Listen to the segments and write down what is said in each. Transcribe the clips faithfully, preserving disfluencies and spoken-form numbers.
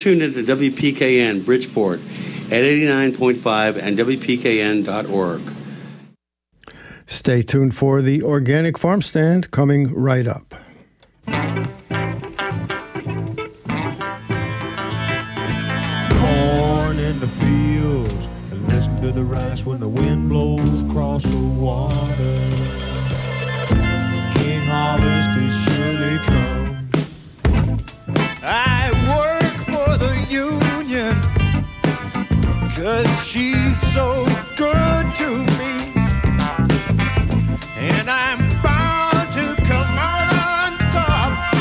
Tune into W P K N Bridgeport at eighty-nine point five and W P K N dot org. Stay tuned for the Organic Farm Stand coming right up. Corn in the fields, and listen to the rice when the wind blows across the water. King harvest is surely come. I work the union, 'cause she's so good to me, and I'm bound to come out on top.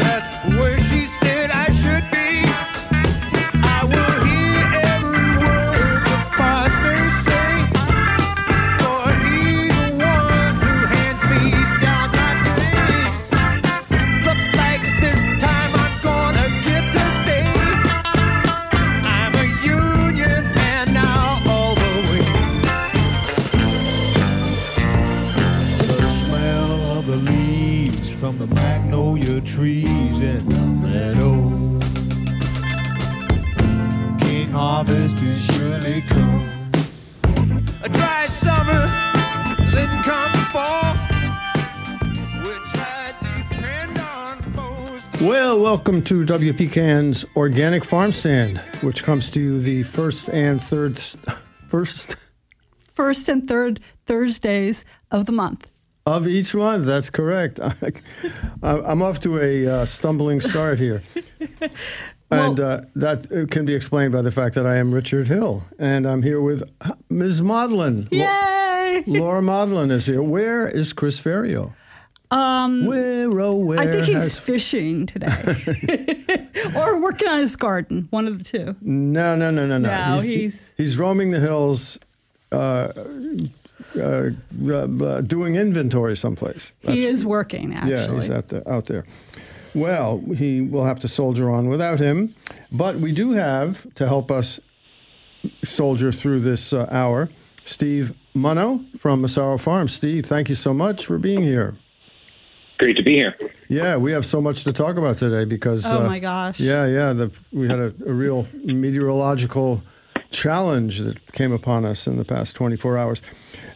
That's where she said I should be. I will hear every word the boss may say, for he's the one who hands me down my name. Looks like this time I'm gonna get from the magnolia trees in the meadow. King harvest is surely come. A dry summer, then come fall, which I depend on most. Well, welcome to W P K N's Organic Farm Stand, which comes to you the first and third first first and third Thursdays of the month. Of each month, that's correct. I, I'm off to a uh, stumbling start here. well, and uh, that can be explained by the fact that I am Richard Hill, and I'm here with Miz Modlin. Yay! Laura Modlin is here. Where is Chris Ferrio? Um, where, oh, where? I think he's has... fishing today. Or working on his garden, one of the two. No, no, no, no, no. No, he's... He's, he's roaming the hills, uh... Uh, uh, uh, doing inventory someplace. That's, he is working, actually. Yeah, he's out there, out there. Well, he will have to soldier on without him, but we do have, to help us soldier through this uh, hour, Steve Munno from Massaro Farms. Steve, thank you so much for being here. Great to be here. Yeah, we have so much to talk about today because... Oh, uh, my gosh. Yeah, yeah, the, we had a, a real meteorological challenge that came upon us in the past twenty-four hours.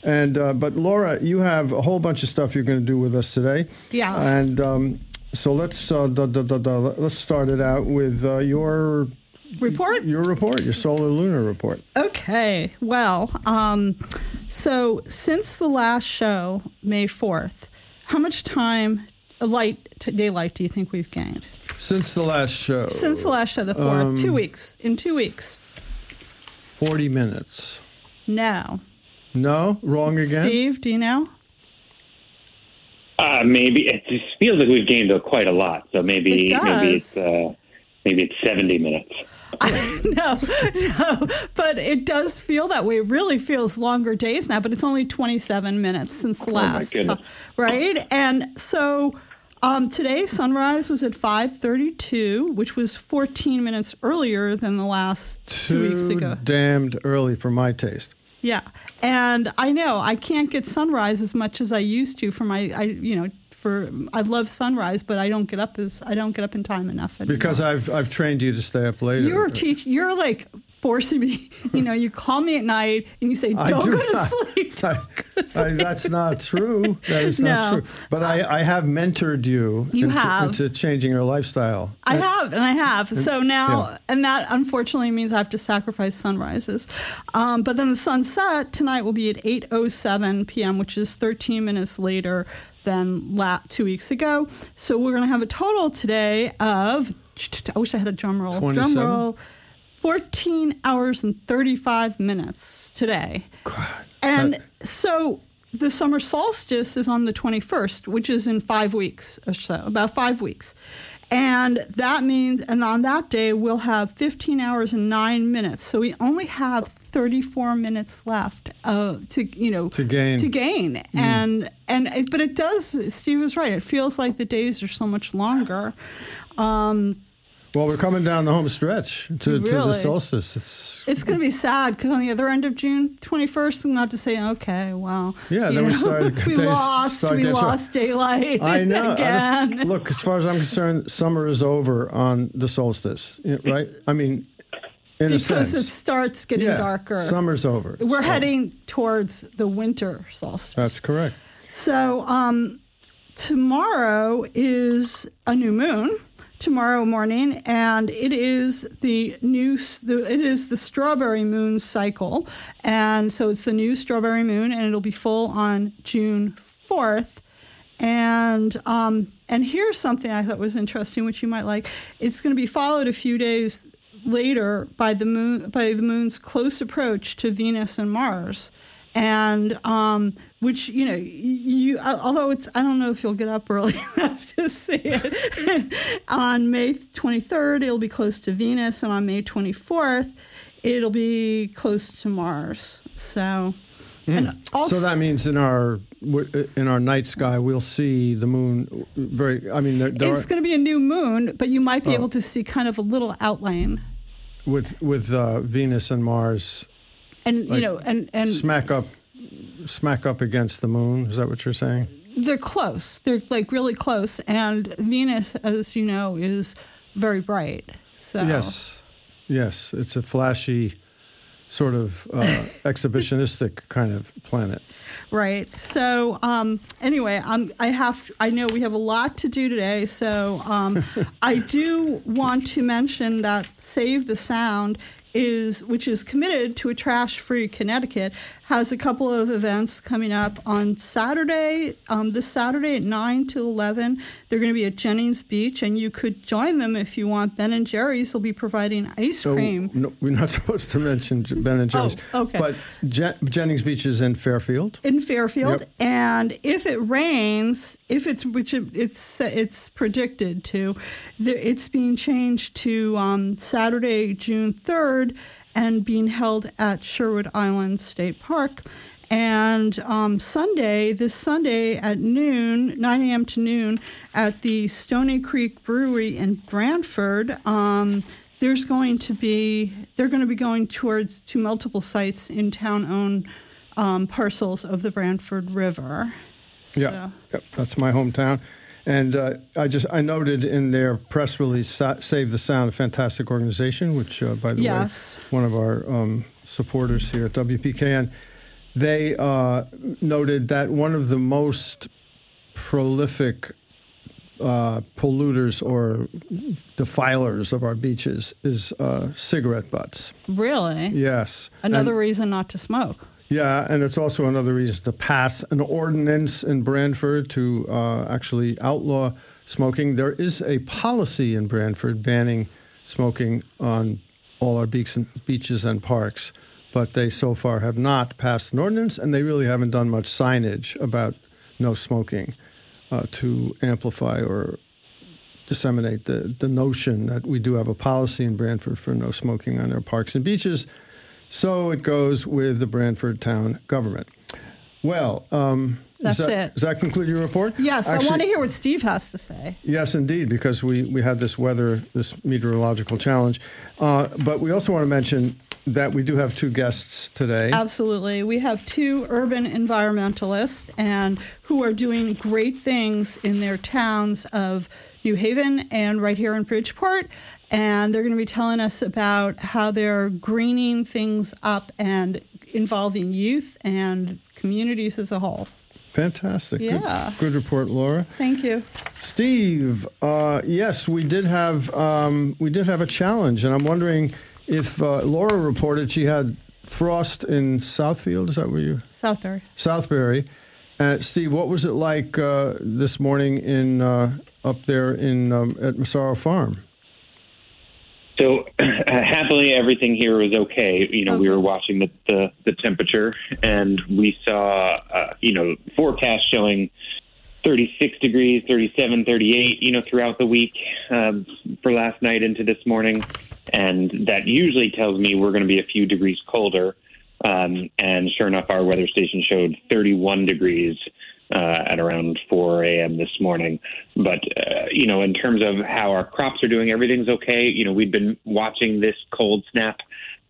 And uh, but Laura, you have a whole bunch of stuff you're going to do with us today. Yeah. And um, so let's uh, da, da, da, da, let's start it out with uh, your report. Your report, your solar lunar report. Okay. Well, um, so since the last show, May fourth, how much time light daylight do you think we've gained? Since the last show. Since the last show, the fourth, um, two weeks. In two weeks. Forty minutes. No. No? Wrong again? Steve, do you know? Uh, maybe it just feels like we've gained quite a lot. So maybe it does. maybe it's uh, maybe it's seventy minutes. no, no, but it does feel that way. It really feels longer days now, but it's only twenty-seven minutes since the last, oh my goodness, right? And so um, today sunrise was at five thirty-two, which was fourteen minutes earlier than the last two Too weeks ago. Damned early for my taste. Yeah, and I know I can't get sunrise as much as I used to for my, I you know, for I love sunrise, but I don't get up as I don't get up in time enough anymore. Because I've I've trained you to stay up later. You're teach, you're like forcing me. You know, you call me at night and you say, "Don't do go to not, sleep." Don't I, go to sleep. I, that's not true. That is no. not true. But I, I have mentored you, you into, have. into changing your lifestyle. I, I have, and I have. So now, yeah. and that unfortunately means I have to sacrifice sunrises. Um, but then the sunset tonight will be at eight oh seven p.m., which is thirteen minutes later than la- two weeks ago. So we're going to have a total today of, I wish I had a drum roll. twenty-seven? Drum roll. fourteen hours and thirty-five minutes today. God. And that. So the summer solstice is on the twenty-first, which is in five weeks or so, about five weeks. And that means, and on that day, we'll have fifteen hours and nine minutes. So we only have thirty-four minutes left uh, to, you know, to gain. To gain. Mm. And, and, but it does, Steve is right. It feels like the days are so much longer. Um, Well, we're coming down the home stretch to, really? to the solstice. It's, it's going to be sad because on the other end of June twenty-first, I'm not to say, okay, well, yeah, then know, we started. we lost, start we lost daylight. I know. Again. I just, look, as far as I'm concerned, summer is over on the solstice, right? I mean, in because a sense, it starts getting yeah, darker. Summer's over. It's we're over. heading towards the winter solstice. That's correct. So um, tomorrow is a new moon. Tomorrow morning, and it is the new the, it is the strawberry moon cycle, and so it's the new strawberry moon, and it'll be full on June fourth. And um, and here's something I thought was interesting, which you might like. It's going to be followed a few days later by the moon by the moon's close approach to Venus and Mars. And um, which, you know, you although it's, I don't know if you'll get up early enough to see it. On May twenty-third, it'll be close to Venus. And on May twenty-fourth, it'll be close to Mars. So, mm. and also, so that means in our in our night sky, we'll see the moon very, I mean. There, there it's going to be a new moon, but you might be oh. able to see kind of a little outline. With, with uh, Venus and Mars. And like, you know, and, and smack up, smack up against the moon. Is that what you're saying? They're close. They're like really close. And Venus, as you know, is very bright. So yes, yes, it's a flashy, sort of uh, exhibitionistic kind of planet. Right. So um, anyway, I'm, I have. To, I know we have a lot to do today. So um, I do want to mention that Save the Sound. Is which is committed to a trash-free Connecticut, has a couple of events coming up on Saturday, um, this Saturday at nine to eleven. They're going to be at Jennings Beach, and you could join them if you want. Ben and Jerry's will be providing ice so, cream. No, we're not supposed to mention Ben and Jerry's. Oh, okay. But Je- Jennings Beach is in Fairfield. In Fairfield. Yep. And if it rains, if it's which it, it's it's predicted to, it's being changed to um, Saturday, June third, and being held at Sherwood Island State Park. And um, Sunday, this Sunday at noon, nine a.m. to noon, at the Stony Creek Brewery in Brantford, um, there's going to be, they're going to be going towards to multiple sites in town-owned um, parcels of the Brantford River. So. Yeah, yep, that's my hometown. And uh, I just I noted in their press release, Save the Sound, a fantastic organization, which, uh, by the yes. way, one of our um, supporters here at W P K N, they uh, noted that one of the most prolific uh, polluters or defilers of our beaches is uh, cigarette butts. Really? Yes. Another and, reason not to smoke. Yeah, and it's also another reason to pass an ordinance in Brantford to uh, actually outlaw smoking. There is a policy in Brantford banning smoking on all our beaches and parks, but they so far have not passed an ordinance, and they really haven't done much signage about no smoking uh, to amplify or disseminate the, the notion that we do have a policy in Brantford for no smoking on our parks and beaches. So it goes with the Brantford town government. Well, um, that's does that, it. Does that conclude your report? Yes, Actually, I want to hear what Steve has to say. Yes, indeed, because we, we had this weather, this meteorological challenge. Uh, but we also want to mention that we do have two guests today. Absolutely. We have two urban environmentalists and who are doing great things in their towns of New Haven and right here in Bridgeport. And they're going to be telling us about how they're greening things up and involving youth and communities as a whole. Fantastic. Yeah. Good, good report, Laura. Thank you. Steve, uh, yes, we did have um, we did have a challenge, and I'm wondering if uh, Laura reported she had frost in Southfield. Is that where you? Southbury. Southbury. Uh, Steve, what was it like uh, this morning in uh, up there in um, at Massaro Farm? So uh, happily, everything here was okay. You know, okay. We were watching the, the, the temperature, and we saw, uh, you know, forecast showing thirty-six degrees, thirty-seven, thirty-eight, you know, throughout the week um, for last night into this morning. And that usually tells me we're going to be a few degrees colder. Um, and sure enough, our weather station showed thirty-one degrees uh, at around four a.m. this morning. But, uh, you know, in terms of how our crops are doing, everything's okay. You know, we've been watching this cold snap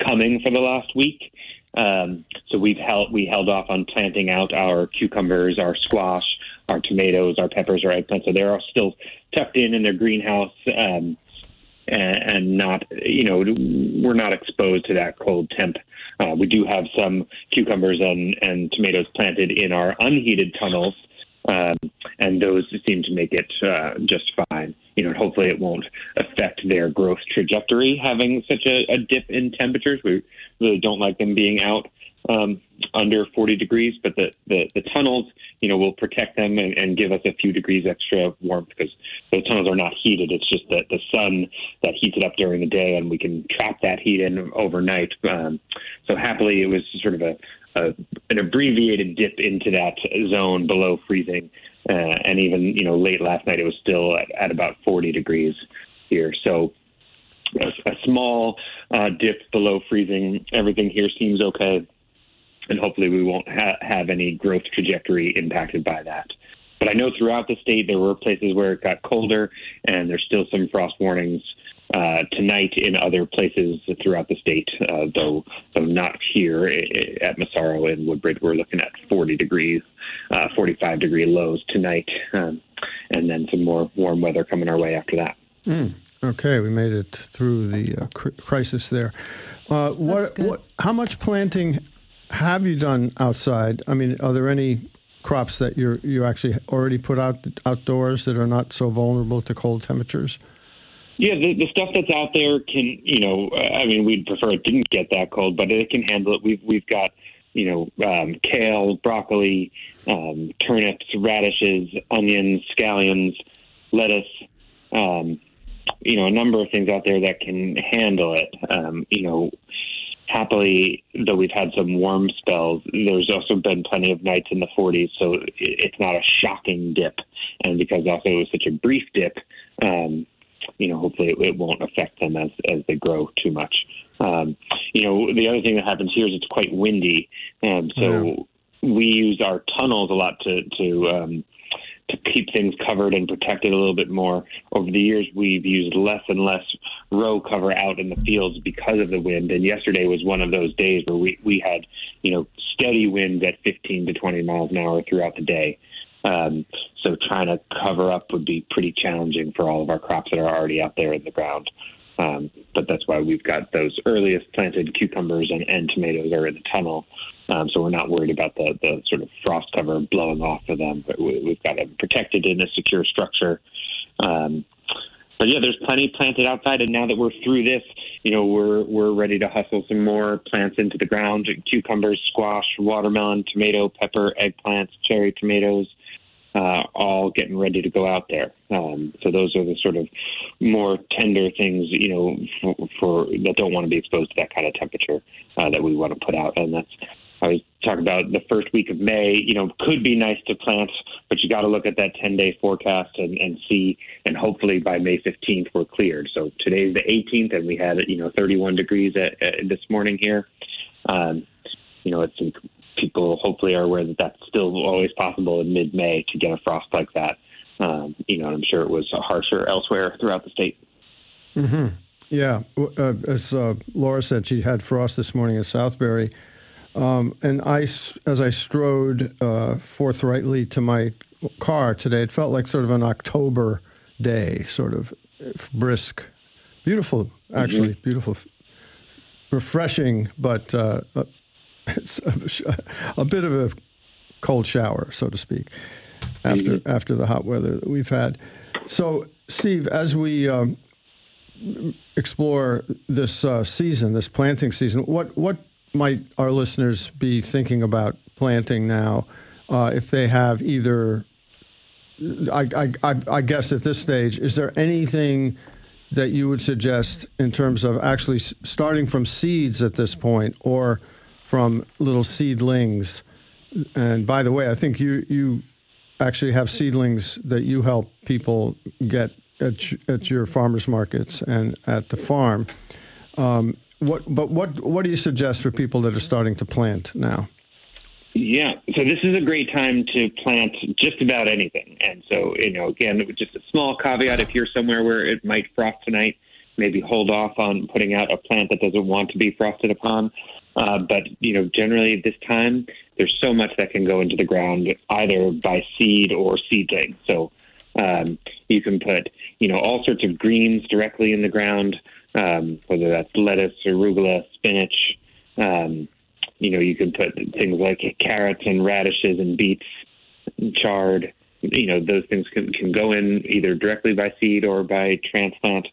coming for the last week. Um, so we've held, we held off on planting out our cucumbers, our squash, our tomatoes, our peppers, our eggplants. So they're all still tucked in in their greenhouse, um, and, and not, you know, we're not exposed to that cold temp. Uh, we do have some cucumbers and, and tomatoes planted in our unheated tunnels, um, and those seem to make it uh, just fine. You know, and hopefully it won't affect their growth trajectory having such a, a dip in temperatures. We really don't like them being out um, under forty degrees, but the, the, the tunnels, you know, will protect them and, and give us a few degrees extra of warmth because those tunnels are not heated. It's just the, the sun that heats it up during the day, and we can trap that heat in overnight. Um, so happily, it was sort of a, a an abbreviated dip into that zone below freezing. Uh, and even, you know, late last night, it was still at, at about forty degrees here. So a, a small uh, dip below freezing. Everything here seems okay. And hopefully we won't ha- have any growth trajectory impacted by that. But I know throughout the state, there were places where it got colder, and there's still some frost warnings uh, tonight in other places throughout the state, uh, though, though not here at Massaro and Woodbridge. We're looking at forty degrees, uh, forty-five degree lows tonight, um, and then some more warm weather coming our way after that. Mm. Okay, we made it through the uh, cr- crisis there. Uh, what, what? How much planting have you done outside? I mean, are there any crops that you're you actually already put out outdoors that are not so vulnerable to cold temperatures? Yeah, the, the stuff that's out there can, you know, I mean, we'd prefer it didn't get that cold, but it can handle it. We've we've got, you know, um, kale, broccoli, um, turnips, radishes, onions, scallions, lettuce, um, you know, a number of things out there that can handle it. Um, you know, happily, though we've had some warm spells, there's also been plenty of nights in the forties, so it's not a shocking dip. And because also it was such a brief dip, um, you know, hopefully it, it won't affect them as, as they grow too much. Um, you know, the other thing that happens here is it's quite windy. Um, so yeah. we use our tunnels a lot to, to, um, to keep things covered and protected a little bit more. Over the years, we've used less and less row cover out in the fields because of the wind. And yesterday was one of those days where we, we had, you know, steady winds at fifteen to twenty miles an hour throughout the day. Um, so trying to cover up would be pretty challenging for all of our crops that are already out there in the ground. Um, but that's why we've got those earliest planted cucumbers and, and tomatoes are in the tunnel. Um, so we're not worried about the, the sort of frost cover blowing off of them, but we, we've got them protected in a secure structure. Um, but yeah, there's plenty planted outside. And now that we're through this, you know, we're, we're ready to hustle some more plants into the ground, cucumbers, squash, watermelon, tomato, pepper, eggplants, cherry tomatoes, Uh, all getting ready to go out there. Um, so those are the sort of more tender things, you know, for, for that don't want to be exposed to that kind of temperature uh, that we want to put out. And that's, I was talking about the first week of May, you know, could be nice to plant, but you got to look at that ten-day forecast and, and see, and hopefully by May fifteenth we're cleared. So today's the eighteenth, and we had, you know, thirty-one degrees at, at, this morning here. Um, you know, it's some people hopefully are aware that that's still always possible in mid-May to get a frost like that. Um, you know, and I'm sure it was harsher elsewhere throughout the state. Mm-hmm. Yeah. Uh, as uh, Laura said, she had frost this morning in Southbury. Um, and I, as I strode uh, forthrightly to my car today, it felt like sort of an October day, sort of brisk, beautiful, actually, mm-hmm. beautiful, refreshing, but uh, it's a, a bit of a cold shower, so to speak, after mm-hmm. after the hot weather that we've had. So, Steve, as we um, explore this uh, season, this planting season, what, what might our listeners be thinking about planting now uh, if they have either, I, I, I, I guess at this stage, is there anything that you would suggest in terms of actually starting from seeds at this point or from little seedlings? And by the way, I think you, you actually have seedlings that you help people get at, at your farmers markets and at the farm. Um, what, but what, what do you suggest for people that are starting to plant now? Yeah, so this is a great time to plant just about anything. And so, you know, again, just a small caveat, if you're somewhere where it might frost tonight, maybe hold off on putting out a plant that doesn't want to be frosted upon. Uh, but, you know, generally at this time, there's so much that can go into the ground either by seed or seedling. So um, you can put, you know, all sorts of greens directly in the ground, um, whether that's lettuce, arugula, spinach. Um, you know, you can put things like carrots and radishes and beets, and chard. You know, those things can, can go in either directly by seed or by transplant.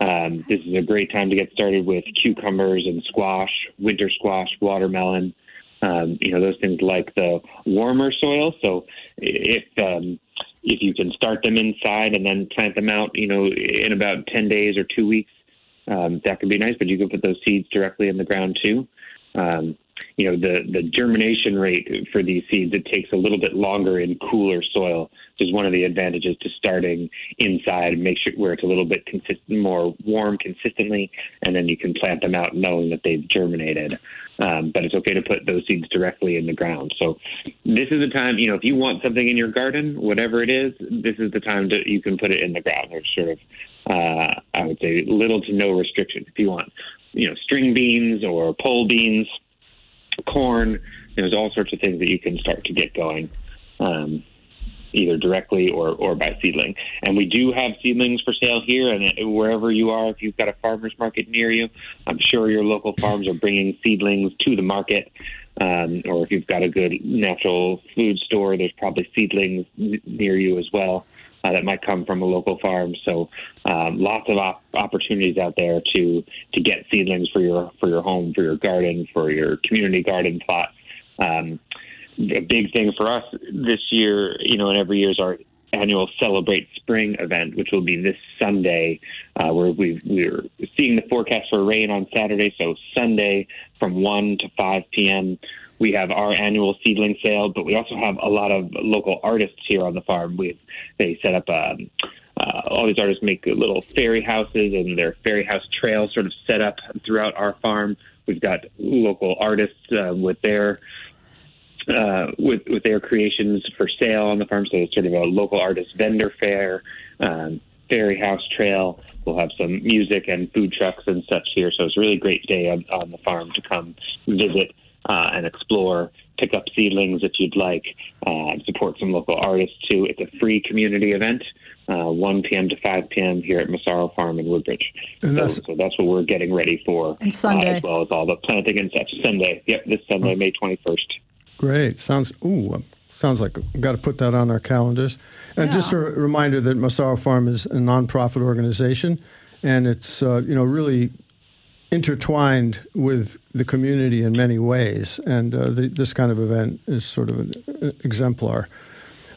Um, this is a great time to get started with cucumbers and squash, winter squash, watermelon, um, you know, those things like the warmer soil. So if um, if you can start them inside and then plant them out, you know, in about ten days or two weeks, um, that can be nice. But you can put those seeds directly in the ground, too. Um, you know, the, the germination rate for these seeds, it takes a little bit longer in cooler soil, which is one of the advantages to starting inside and make sure where it's a little bit consistent, more warm consistently, and then you can plant them out knowing that they've germinated. Um, but it's okay to put those seeds directly in the ground. So this is the time, you know, if you want something in your garden, whatever it is, this is the time that you can put it in the ground. There's sort of, uh, I would say, little to no restriction. If you want, you know, string beans or pole beans, corn, there's all sorts of things that you can start to get going, um, either directly or, or by seedling. And we do have seedlings for sale here and wherever you are. If you've got a farmer's market near you, I'm sure your local farms are bringing seedlings to the market. Um, or if you've got a good natural food store, there's probably seedlings near you as well. Uh, that might come from a local farm. So um, lots of op- opportunities out there to to get seedlings for your for your home, for your garden, for your community garden plot. Um, a big thing for us this year, you know, and every year is our annual Celebrate Spring event, which will be this Sunday, uh, where we've, we're seeing the forecast for rain on Saturday. So Sunday from one to five p.m., we have our annual seedling sale, but we also have a lot of local artists here on the farm. We they set up um, uh, all these artists make little fairy houses, and their fairy house trails sort of set up throughout our farm. We've got local artists uh, with their uh, with with their creations for sale on the farm. So it's sort of a local artist vendor fair, um, fairy house trail. We'll have some music and food trucks and such here. So it's a really great day on, on the farm to come visit. Uh, and explore, pick up seedlings if you'd like, uh, support some local artists too. It's a free community event, uh, one p.m. to five p.m. here at Massaro Farm in Woodbridge. And that's, so, so that's what we're getting ready for, and Sunday. Uh, as well as all the planting and such. Sunday, yep, this Sunday, May twenty-first. Great. Sounds, ooh, sounds like we've got to put that on our calendars. And yeah. Just a reminder that Massaro Farm is a nonprofit organization, and it's, uh, you know, really intertwined with the community in many ways, and uh, the, this kind of event is sort of an, an exemplar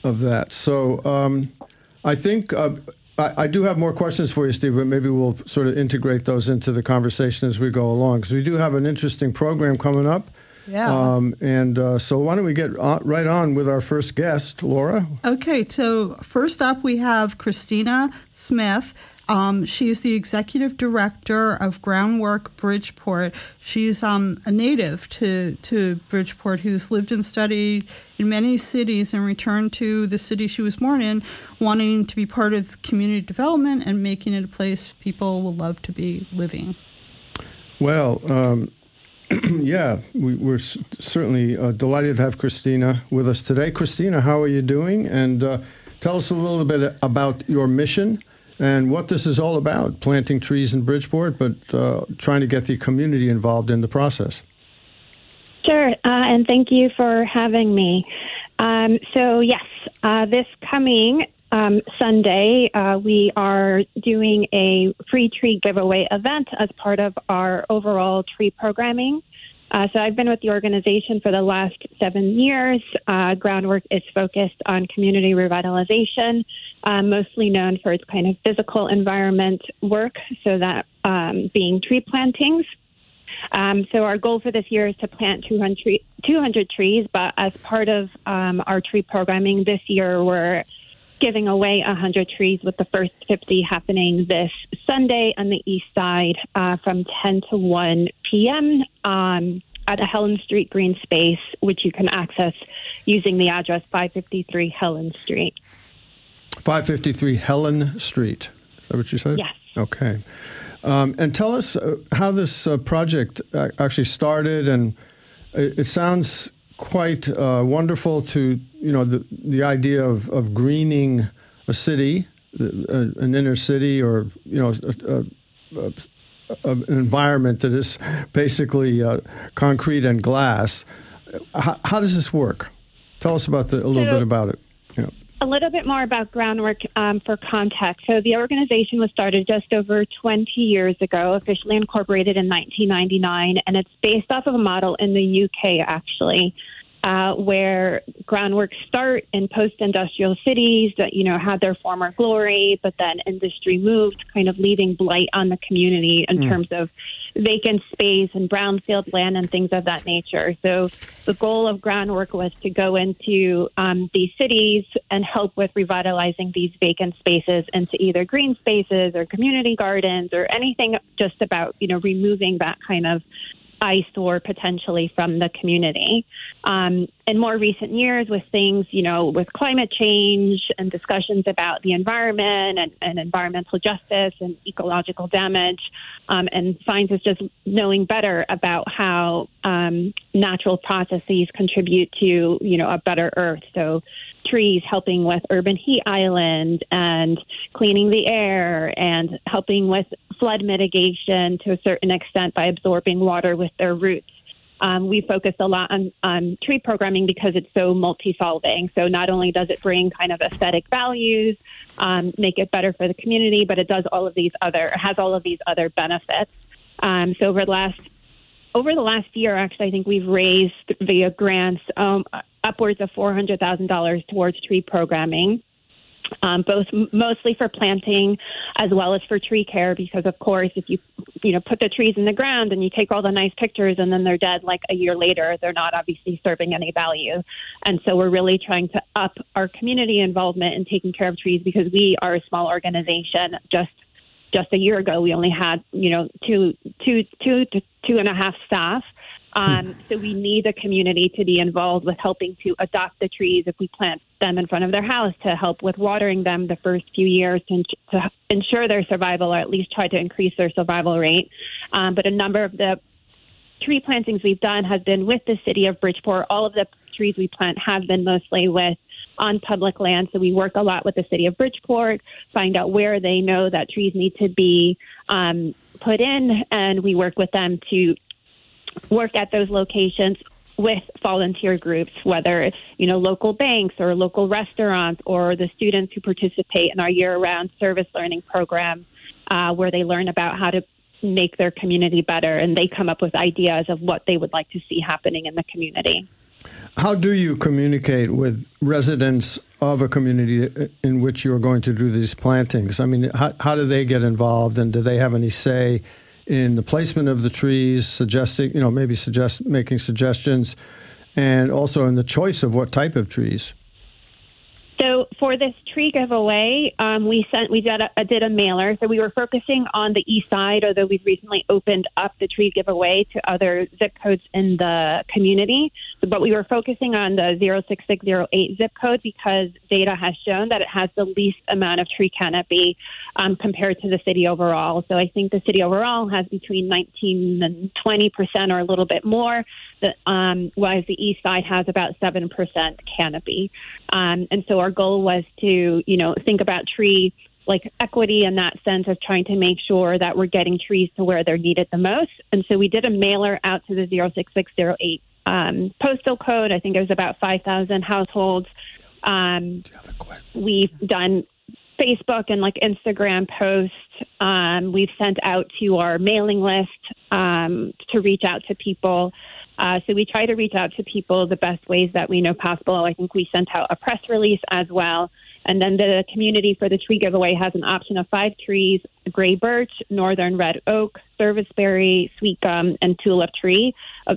of that. So um, I think uh, I, I do have more questions for you, Steve, but maybe we'll sort of integrate those into the conversation as we go along, because we do have an interesting program coming up. Yeah. Um, and uh, so why don't we get right on with our first guest, Laura? Okay, so first up we have Christina Smith. Um, she is the executive director of Groundwork Bridgeport. She's um, a native to, to Bridgeport who's lived and studied in many cities and returned to the city she was born in, wanting to be part of community development and making it a place people will love to be living. Well, um, yeah, we, we're s- certainly uh, delighted to have Christina with us today. Christina, how are you doing? And uh, tell us a little bit about your mission and what this is all about, planting trees in Bridgeport, but uh, trying to get the community involved in the process. Sure, uh, and thank you for having me. Um, so, yes, uh, this coming um, Sunday, uh, we are doing a free tree giveaway event as part of our overall tree programming. Uh, so I've been with the organization for the last seven years. Uh, Groundwork is focused on community revitalization, uh, mostly known for its kind of physical environment work, so that um, being tree plantings. Um, so our goal for this year is to plant two hundred trees, but as part of um, our tree programming this year, we're giving away one hundred trees with the first fifty happening this Sunday on the east side uh, from ten to one p.m. Um, at a Helen Street green space, which you can access using the address five fifty-three Helen Street. five fifty-three Helen Street. Is that what you said? Yes. Okay. Um, and tell us uh, how this uh, project uh, actually started, and it, it sounds quite uh, wonderful to, you know, the the idea of, of greening a city, uh, an inner city, or, you know, a, a, a, a, an environment that is basically uh, concrete and glass. How, how does this work? Tell us about the, a little so, bit about it. Yeah. A little bit more about Groundwork um, for context. So the organization was started just over twenty years ago, officially incorporated in nineteen ninety-nine, and it's based off of a model in the U K, actually, uh, where Groundwork start in post-industrial cities that, you know, had their former glory, but then industry moved, kind of leaving blight on the community in mm. terms of vacant space and brownfield land and things of that nature. So the goal of Groundwork was to go into um, these cities and help with revitalizing these vacant spaces into either green spaces or community gardens or anything just about, you know, removing that kind of eyesore potentially from the community. Um, in more recent years with things, you know, with climate change and discussions about the environment and, and environmental justice and ecological damage, um, and science is just knowing better about how um, natural processes contribute to, you know, a better earth. So trees helping with urban heat island and cleaning the air and helping with flood mitigation to a certain extent by absorbing water with their roots. Um, we focus a lot on, on tree programming because it's so multi-solving. So not only does it bring kind of aesthetic values, um, make it better for the community, but it does all of these other, has all of these other benefits. Um, so over the last Over the last year, actually, I think we've raised via grants um, upwards of four hundred thousand dollars towards tree programming, um, both mostly for planting as well as for tree care. Because, of course, if you you know put the trees in the ground and you take all the nice pictures and then they're dead like a year later, they're not obviously serving any value. And so we're really trying to up our community involvement in taking care of trees because we are a small organization. Just Just a year ago, we only had, you know, two, two, two to two and a half staff. Um, so we need the community to be involved with helping to adopt the trees if we plant them in front of their house, to help with watering them the first few years to, to ensure their survival, or at least try to increase their survival rate. Um, but a number of the tree plantings we've done has been with the city of Bridgeport. All of the trees we plant have been mostly with on public land. So we work a lot with the city of Bridgeport, find out where they know that trees need to be um, put in, and we work with them to work at those locations with volunteer groups, whether, you know, local banks or local restaurants or the students who participate in our year-round service learning program, uh, where they learn about how to make their community better, and they come up with ideas of what they would like to see happening in the community. How do you communicate with residents of a community in which you are going to do these plantings? I mean, how, how do they get involved, and do they have any say in the placement of the trees, suggesting, you know, maybe suggest making suggestions, and also in the choice of what type of trees? So for this tree giveaway, um, we sent we did a, did a mailer. So we were focusing on the east side, although we've recently opened up the tree giveaway to other zip codes in the community. But we were focusing on the zero six six zero eight zip code because data has shown that it has the least amount of tree canopy um, compared to the city overall. So I think the city overall has between nineteen and twenty percent or a little bit more, that, um, whereas the east side has about seven percent canopy. Um, and so our goal was to, you know, think about tree like equity in that sense of trying to make sure that we're getting trees to where they're needed the most. And so we did a mailer out to the zero six six zero eight um, postal code. I think it was about five thousand households. Um, we've done Facebook and like Instagram posts. Um, we've sent out to our mailing list um, to reach out to people. Uh, so we try to reach out to people the best ways that we know possible. I think we sent out a press release as well. And then the community for the tree giveaway has an option of five trees: gray birch, northern red oak, serviceberry, sweet gum, and tulip tree.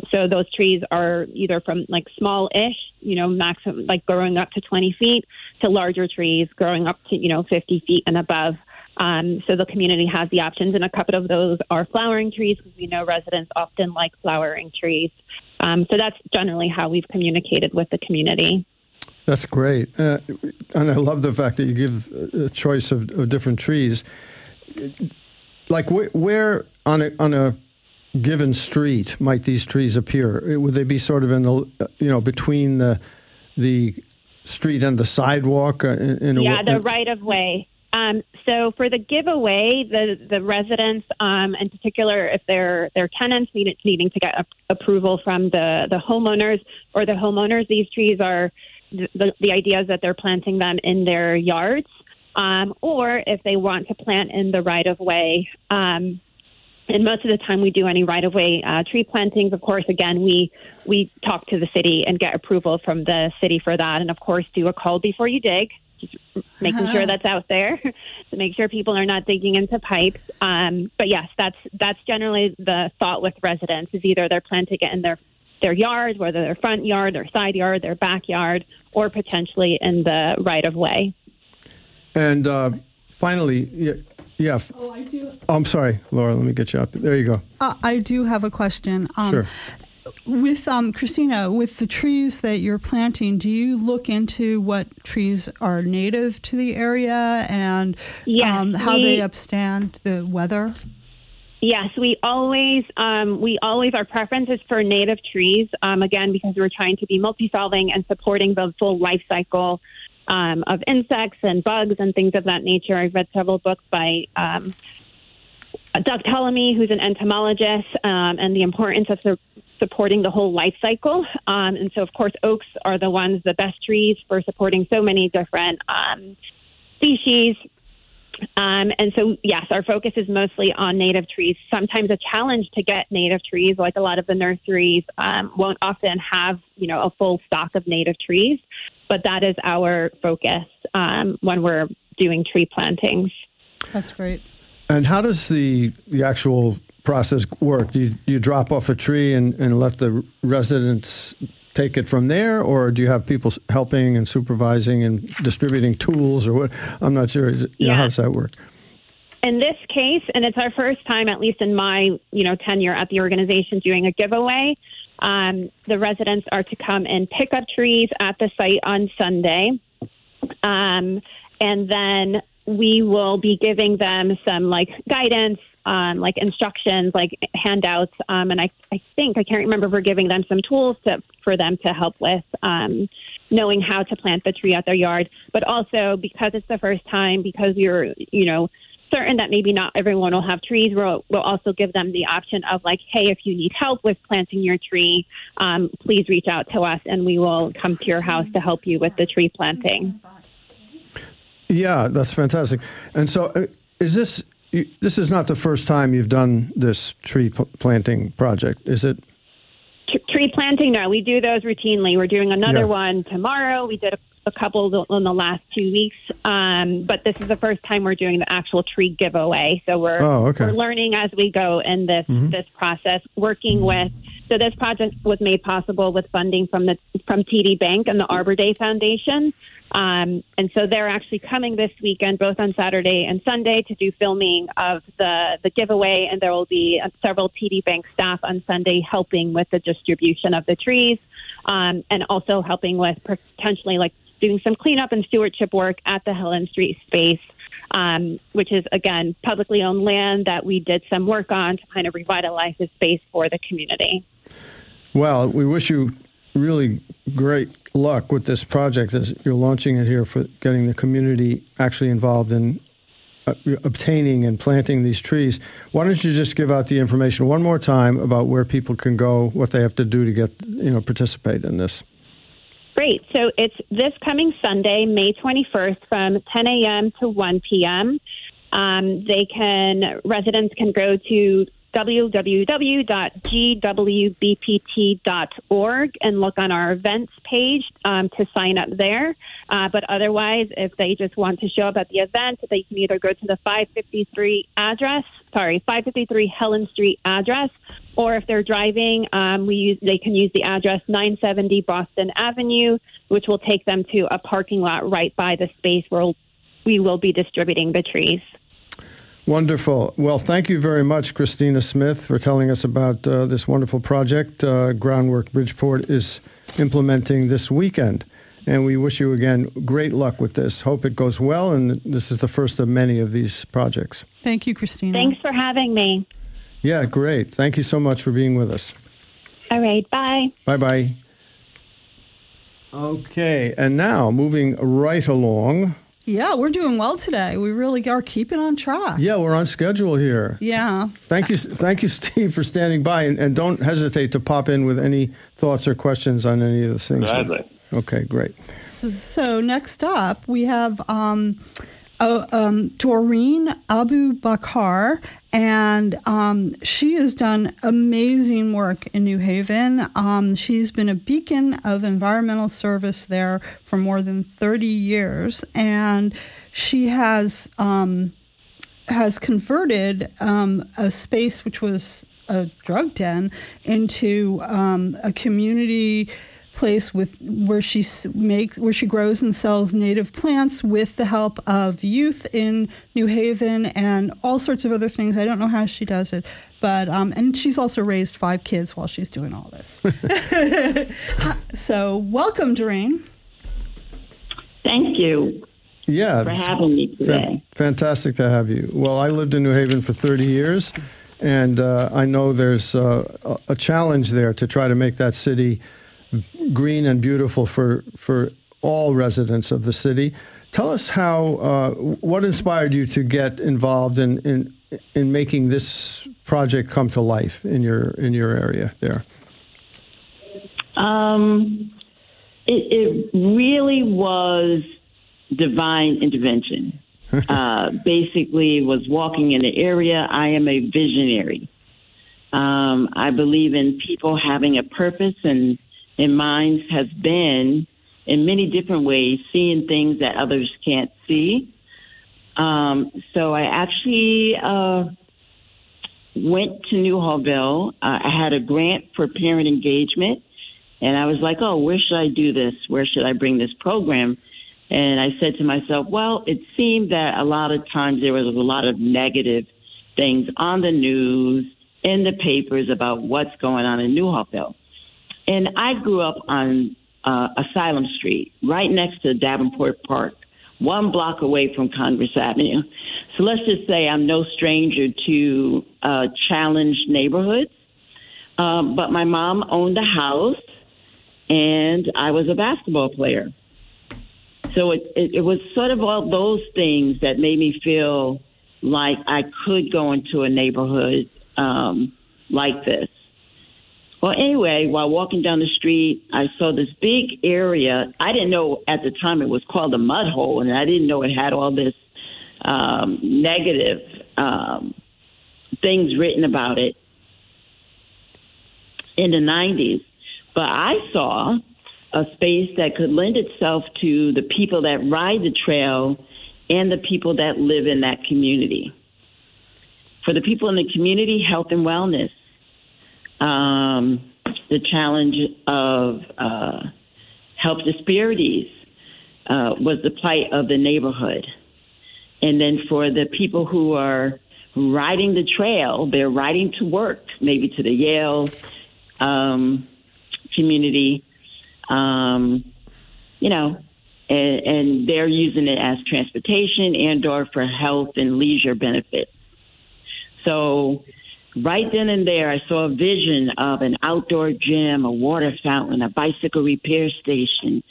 So those trees are either from like small-ish, you know, maximum, like growing up to twenty feet, to larger trees growing up to, you know, fifty feet and above. Um, so the community has the options, and a couple of those are flowering trees because we know residents often like flowering trees. Um, so that's generally how we've communicated with the community. That's great. Uh, and I love the fact that you give a choice of, of different trees. Like wh- where on a, on a given street might these trees appear? Would they be sort of in the, you know, between the the street and the sidewalk? In, in yeah, a, the in, right of way. Um, so for the giveaway, the, the residents, um, in particular, if they're, they're tenants need, needing to get a, approval from the, the homeowners or the homeowners, these trees are the, the idea is that they're planting them in their yards, um, or if they want to plant in the right of way. Um, and most of the time we do any right of way uh, tree plantings. Of course, again, we, we talk to the city and get approval from the city for that. And of course, do a call before you dig, just making sure that's out there to make sure people are not digging into pipes. Um, but yes, that's, that's generally the thought with residents is either they're planting it in their their yard, whether their front yard, their side yard, their backyard, or potentially in the right of way. And uh, finally, yeah, yeah. Oh, I do. Oh, I'm sorry, Laura. Let me get you up. There you go. Uh, I do have a question. Um, sure. With um, Christina, with the trees that you're planting, do you look into what trees are native to the area and yes, um, how we, they withstand the weather? Yes, we always um, we always our preference is for native trees. Um, again, because we're trying to be multi-solving and supporting the full life cycle um, of insects and bugs and things of that nature. I've read several books by. Um, Doug Ptolemy, who's an entomologist, um, and the importance of su- supporting the whole life cycle. Um, and so, of course, oaks are the ones, the best trees for supporting so many different um, species. Um, and so, yes, our focus is mostly on native trees. Sometimes a challenge to get native trees, like a lot of the nurseries um, won't often have, you know, a full stock of native trees. But that is our focus um, when we're doing tree plantings. That's great. And how does the the actual process work? Do you, you drop off a tree and, and let the residents take it from there, or do you have people helping and supervising and distributing tools or what? I'm not sure. You yeah. know, how does that work? In this case, and it's our first time, at least in my you know tenure at the organization, doing a giveaway. Um, the residents are to come and pick up trees at the site on Sunday, um, and then. We will be giving them some like guidance, um, like instructions, like handouts. Um, and I, I think, I can't remember if we're giving them some tools to, for them to help with um, knowing how to plant the tree at their yard. But also because it's the first time, because you're, you know, certain that maybe not everyone will have trees, we'll, we'll also give them the option of like, hey, if you need help with planting your tree, um, please reach out to us and we will come to your house to help you with the tree planting. Yeah, that's fantastic. And so is this, this is not the first time you've done this tree pl- planting project, is it? Tree planting, no. We do those routinely. We're doing another yeah. one tomorrow. We did a, a couple in the last two weeks. Um, but this is the first time we're doing the actual tree giveaway. So we're, oh, okay. we're learning as we go in this, mm-hmm. this process, working with. So this project was made possible with funding from the from T D Bank and the Arbor Day Foundation. Um, and so they're actually coming this weekend, both on Saturday and Sunday, to do filming of the, the giveaway. And there will be several T D Bank staff on Sunday helping with the distribution of the trees um, and also helping with potentially like doing some cleanup and stewardship work at the Helen Street space, um, which is, again, publicly owned land that we did some work on to kind of revitalize the space for the community. Well, we wish you really great luck with this project as you're launching it here for getting the community actually involved in uh, obtaining and planting these trees. Why don't you just give out the information one more time about where people can go, what they have to do to get, you know, participate in this? Great. So it's this coming Sunday, May twenty-first from ten a.m. to one p.m. Um, they can, residents can go to w w w dot g w b p t dot org and look on our events page um, to sign up there. Uh, but otherwise, if they just want to show up at the event, they can either go to the five fifty-three address, sorry, five fifty-three Helen Street address, or if they're driving, um, we use, they can use the address nine seventy Boston Avenue, which will take them to a parking lot right by the space where we will be distributing the trees. Wonderful. Well, thank you very much, Christina Smith, for telling us about uh, this wonderful project uh, Groundwork Bridgeport is implementing this weekend. And we wish you, again, great luck with this. Hope it goes well, and this is the first of many of these projects. Thank you, Christina. Thanks for having me. Yeah, great. Thank you so much for being with us. All right, bye. Bye-bye. Okay, and now moving right along. Yeah, we're doing well today. We really are keeping on track. Yeah, we're on schedule here. Yeah. Thank you, thank you, Steve, for standing by, and, and don't hesitate to pop in with any thoughts or questions on any of the things. Gladly. Okay, great. So, so next up, we have um, uh, um, Doreen Abu Bakar, and um, she has done amazing work in New Haven. Um, she's been a beacon of environmental service there for more than thirty years, and she has um, has converted um, a space which was a drug den into um, a community place with where she makes where she grows and sells native plants with the help of youth in New Haven and all sorts of other things. I don't know how she does it, but um, and she's also raised five kids while she's doing all this. So welcome, Doreen. Thank you. Yeah, for having me today. Fa- fantastic to have you. Well, I lived in New Haven for thirty years, and uh, I know there's uh, a challenge there to try to make that city green and beautiful for, for all residents of the city. Tell us how, uh, what inspired you to get involved in, in in making this project come to life in your in your area there? Um, it, it really was divine intervention. uh, basically, was walking in the area. I am a visionary. Um, I believe in people having a purpose, and in mine has been, in many different ways, seeing things that others can't see. Um, so I actually uh, went to Newhallville. Uh, I had a grant for parent engagement, and I was like, oh, where should I do this? Where should I bring this program? And I said to myself, well, it seemed that a lot of times there was a lot of negative things on the news, in the papers about what's going on in Newhallville. And I grew up on uh, Asylum Street, right next to Davenport Park, one block away from Congress Avenue. So let's just say I'm no stranger to uh, challenged neighborhoods. Um, but my mom owned a house, and I was a basketball player. So it, it, it was sort of all those things that made me feel like I could go into a neighborhood um, like this. Well, anyway, while walking down the street, I saw this big area. I didn't know at the time it was called a mud hole, and I didn't know it had all this um, negative um, things written about it in the nineties. But I saw a space that could lend itself to the people that ride the trail and the people that live in that community. For the people in the community, health and wellness. Um, the challenge of uh, health disparities uh, was the plight of the neighborhood. And then for the people who are riding the trail, they're riding to work, maybe to the Yale um, community, um, you know, and, and they're using it as transportation and or for health and leisure benefits. So right then and there, I saw a vision of an outdoor gym, a water fountain, a bicycle repair station,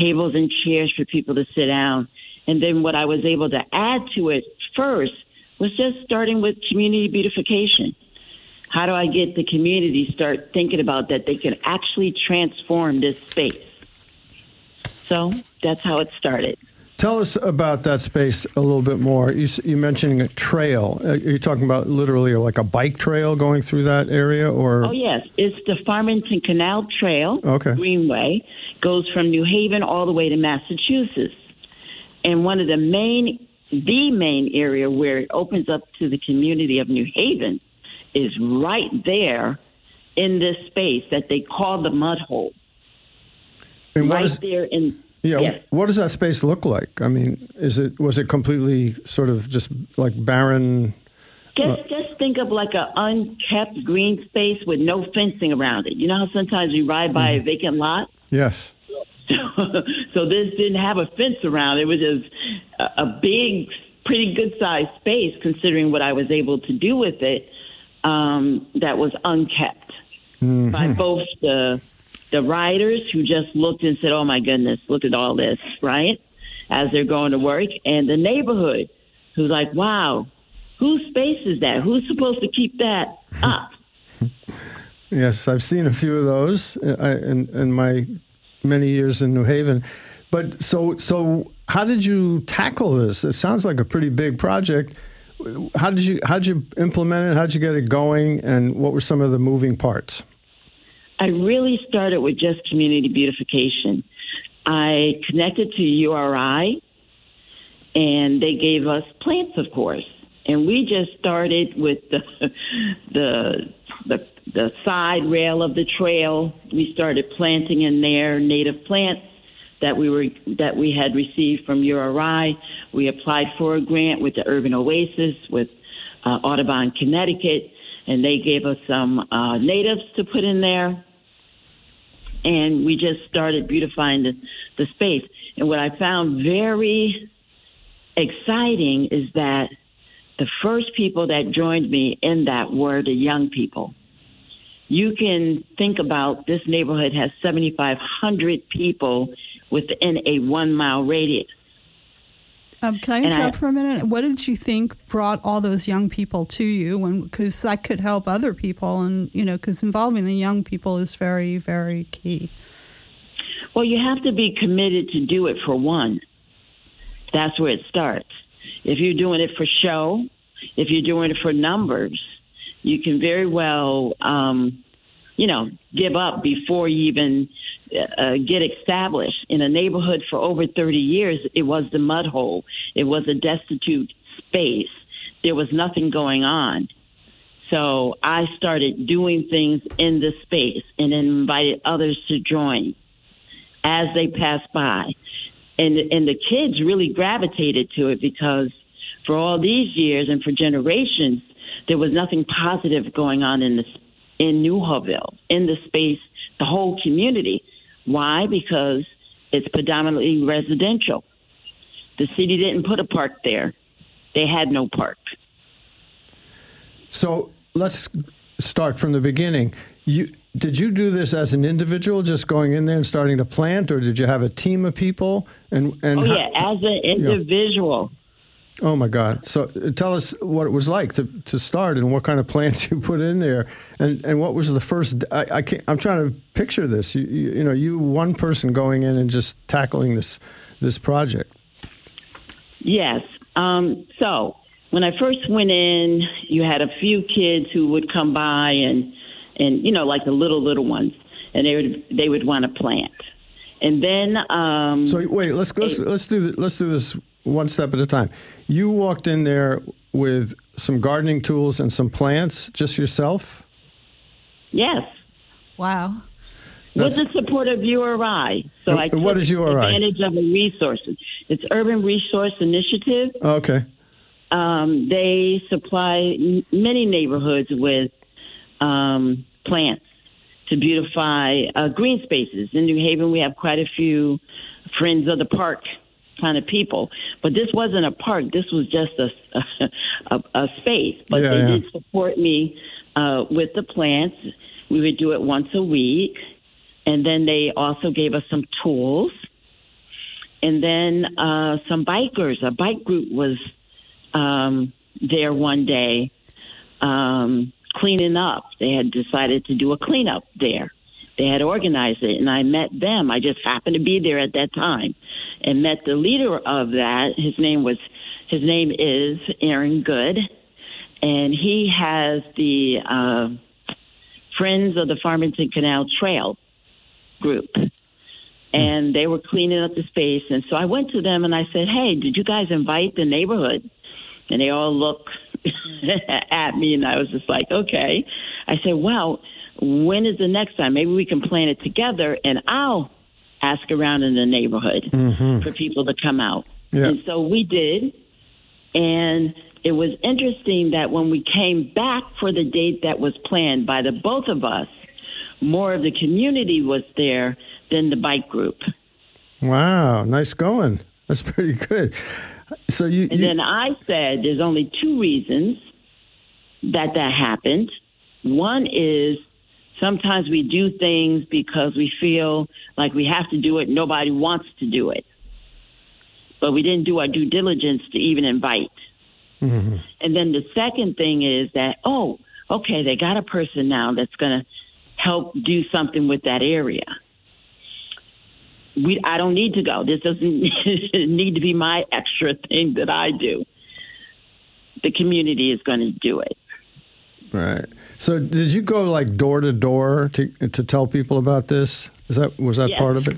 tables and chairs for people to sit down. And then what I was able to add to it first was just starting with community beautification. How do I get the community to start thinking about that they can actually transform this space? So that's how it started. Tell us about that space a little bit more. You, you're mentioning a trail. Are you talking about literally like a bike trail going through that area? Or? Oh, yes. It's the Farmington Canal Trail. Okay. Greenway goes from New Haven all the way to Massachusetts. And one of the main, the main area where it opens up to the community of New Haven is right there in this space that they call the mud hole. And what right is- there in Yeah. Yes. What does that space look like? I mean, is it was it completely sort of just like barren? Just, uh, just think of like an unkept green space with no fencing around it. You know how sometimes you ride by mm. a vacant lot? Yes. So, so this didn't have a fence around it. It was just a, a big, pretty good-sized space, considering what I was able to do with it, um, that was unkept mm-hmm. by both the the riders who just looked and said, oh, my goodness, look at all this, right, as they're going to work, and the neighborhood who's like, wow, whose space is that? Who's supposed to keep that up? Yes, I've seen a few of those in, in my many years in New Haven. But so, so how did you tackle this? It sounds like a pretty big project. How did you how did you implement it? How did you get it going? And what were some of the moving parts? I really started with just community beautification. I connected to U R I, and they gave us plants, of course. And we just started with the, the the the side rail of the trail. We started planting in there native plants that we were that we had received from U R I. We applied for a grant with the Urban Oasis with uh, Audubon Connecticut, and they gave us some uh, natives to put in there. And we just started beautifying the, the space. And what I found very exciting is that the first people that joined me in that were the young people. You can think about this neighborhood has seventy-five hundred people within a one-mile radius. Um, can I interrupt I, for a minute? What did you think brought all those young people to you? Because that could help other people, and you know, because involving the young people is very, very key. Well, you have to be committed to do it for one. That's where it starts. If you're doing it for show, if you're doing it for numbers, you can very well, um, you know, give up before you even uh, get established. In a neighborhood for over thirty years, it was the mud hole. It was a destitute space. There was nothing going on. So I started doing things in the space and invited others to join as they passed by. And, and the kids really gravitated to it because for all these years and for generations, there was nothing positive going on in this, in Newhallville, in the space, the whole community. Why? Because it's predominantly residential. The city didn't put a park there. They had no park. So let's start from the beginning. You Did you do this as an individual, just going in there and starting to plant, or did you have a team of people? And, and oh, yeah, how, as an individual. You know. Oh, my God. So tell us what it was like to, to start and what kind of plants you put in there. And, and what was the first, I, I can't, I'm trying to picture this. You, you, you know, you one person going in and just tackling this, this project. Yes. Um, so when I first went in, you had a few kids who would come by and, and, you know, like the little, little ones, and they would they would want to plant. And then... Um, so, wait, let's let's, it, let's, do, let's do this one step at a time. You walked in there with some gardening tools and some plants, just yourself? Yes. Wow. That's, with the support of U R I. So uh, I took what is U R I? Advantage of the resources. It's Urban Resource Initiative. Okay. Um, they supply n- many neighborhoods with Um, plants to beautify uh, green spaces. In New Haven, we have quite a few friends of the park kind of people. But this wasn't a park. This was just a, a, a space. But yeah, they yeah. did support me uh, with the plants. We would do it once a week. And then they also gave us some tools. And then uh, some bikers. A bike group was um, there one day. Um cleaning up. They had decided to do a cleanup there. They had organized it, and I met them. I just happened to be there at that time and met the leader of that. His name was, his name is Aaron Good, and he has the uh, Friends of the Farmington Canal Trail group, and they were cleaning up the space. And so I went to them, and I said, hey, did you guys invite the neighborhood? And they all looked at me, and I was just like, okay. I said, well, when is the next time? Maybe we can plan it together, and I'll ask around in the neighborhood mm-hmm. for people to come out. Yeah. And so we did. And it was interesting that when we came back for the date that was planned by the both of us, more of the community was there than the bike group. Wow, nice going. That's pretty good. So you, and you... then I said there's only two reasons that that happened. One is sometimes we do things because we feel like we have to do it. Nobody wants to do it. But we didn't do our due diligence to even invite. Mm-hmm. And then the second thing is that, oh, okay, they got a person now that's going to help do something with that area. We, I don't need to go. This doesn't need to be my extra thing that I do. The community is going to do it. Right. So did you go like door to door to to tell people about this? Is that was that yes. part of it?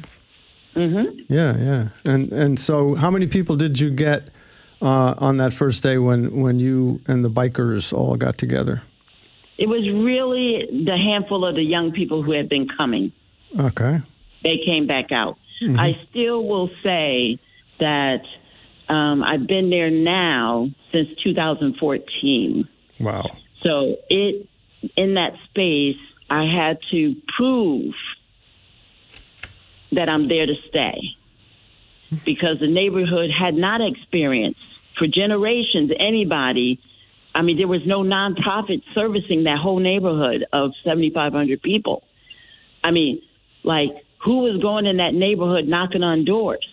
Mm-hmm. Yeah, yeah. And and so how many people did you get uh, on that first day when, when you and the bikers all got together? It was really the handful of the young people who had been coming. Okay. They came back out. Mm-hmm. I still will say that um, I've been there now since two thousand fourteen. Wow. So it in that space, I had to prove that I'm there to stay because the neighborhood had not experienced for generations anybody. I mean, there was no nonprofit servicing that whole neighborhood of seventy-five hundred people. I mean, like, who was going in that neighborhood knocking on doors?